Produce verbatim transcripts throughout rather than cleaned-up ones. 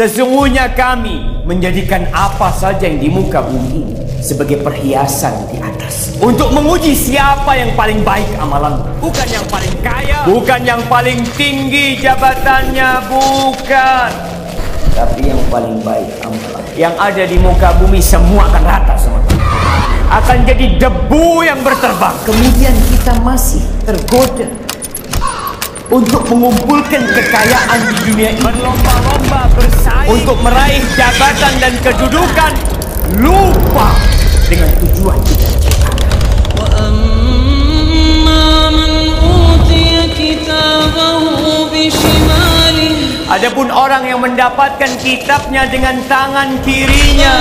Sesungguhnya kami menjadikan apa saja yang di muka bumi ini sebagai perhiasan di atas, untuk menguji siapa yang paling baik amalan. Bukan yang paling kaya, bukan yang paling tinggi jabatannya, bukan, tapi yang paling baik amalan. Yang ada di muka bumi semua akan rata semua, akan jadi debu yang berterbang. Kemudian kita masih tergoda untuk mengumpulkan kekayaan di dunia ini, berlomba-lomba bersaing untuk meraih jabatan dan kedudukan, lupa dengan tujuan kita. Adapun orang yang mendapatkan kitabnya dengan tangan kirinya,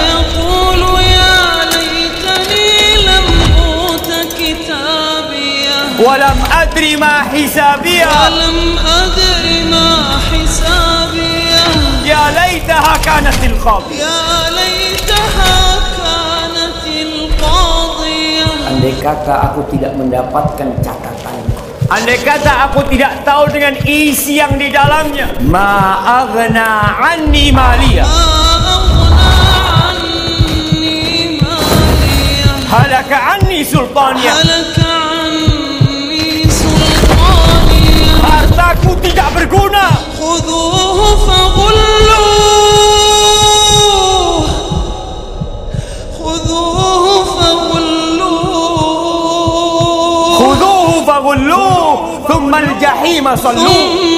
walam adri ma hisabiyah, walam adri ma hisabiyah, ya laitaha kanatil qadhiyah, ya laitaha kanatil qadhiyah. Andai kata aku tidak mendapatkan catatanku, andai kata aku tidak tahu dengan isi yang di dalamnya, ma aghna anni maliyah, ma aghna anni maliyah, halaka anni sultaniyah, aku tidak berguna. Khudhuhu faghulluh, khudhuhu faghulluh, khudhuhu faghulluh, thumma al-jahima salluh.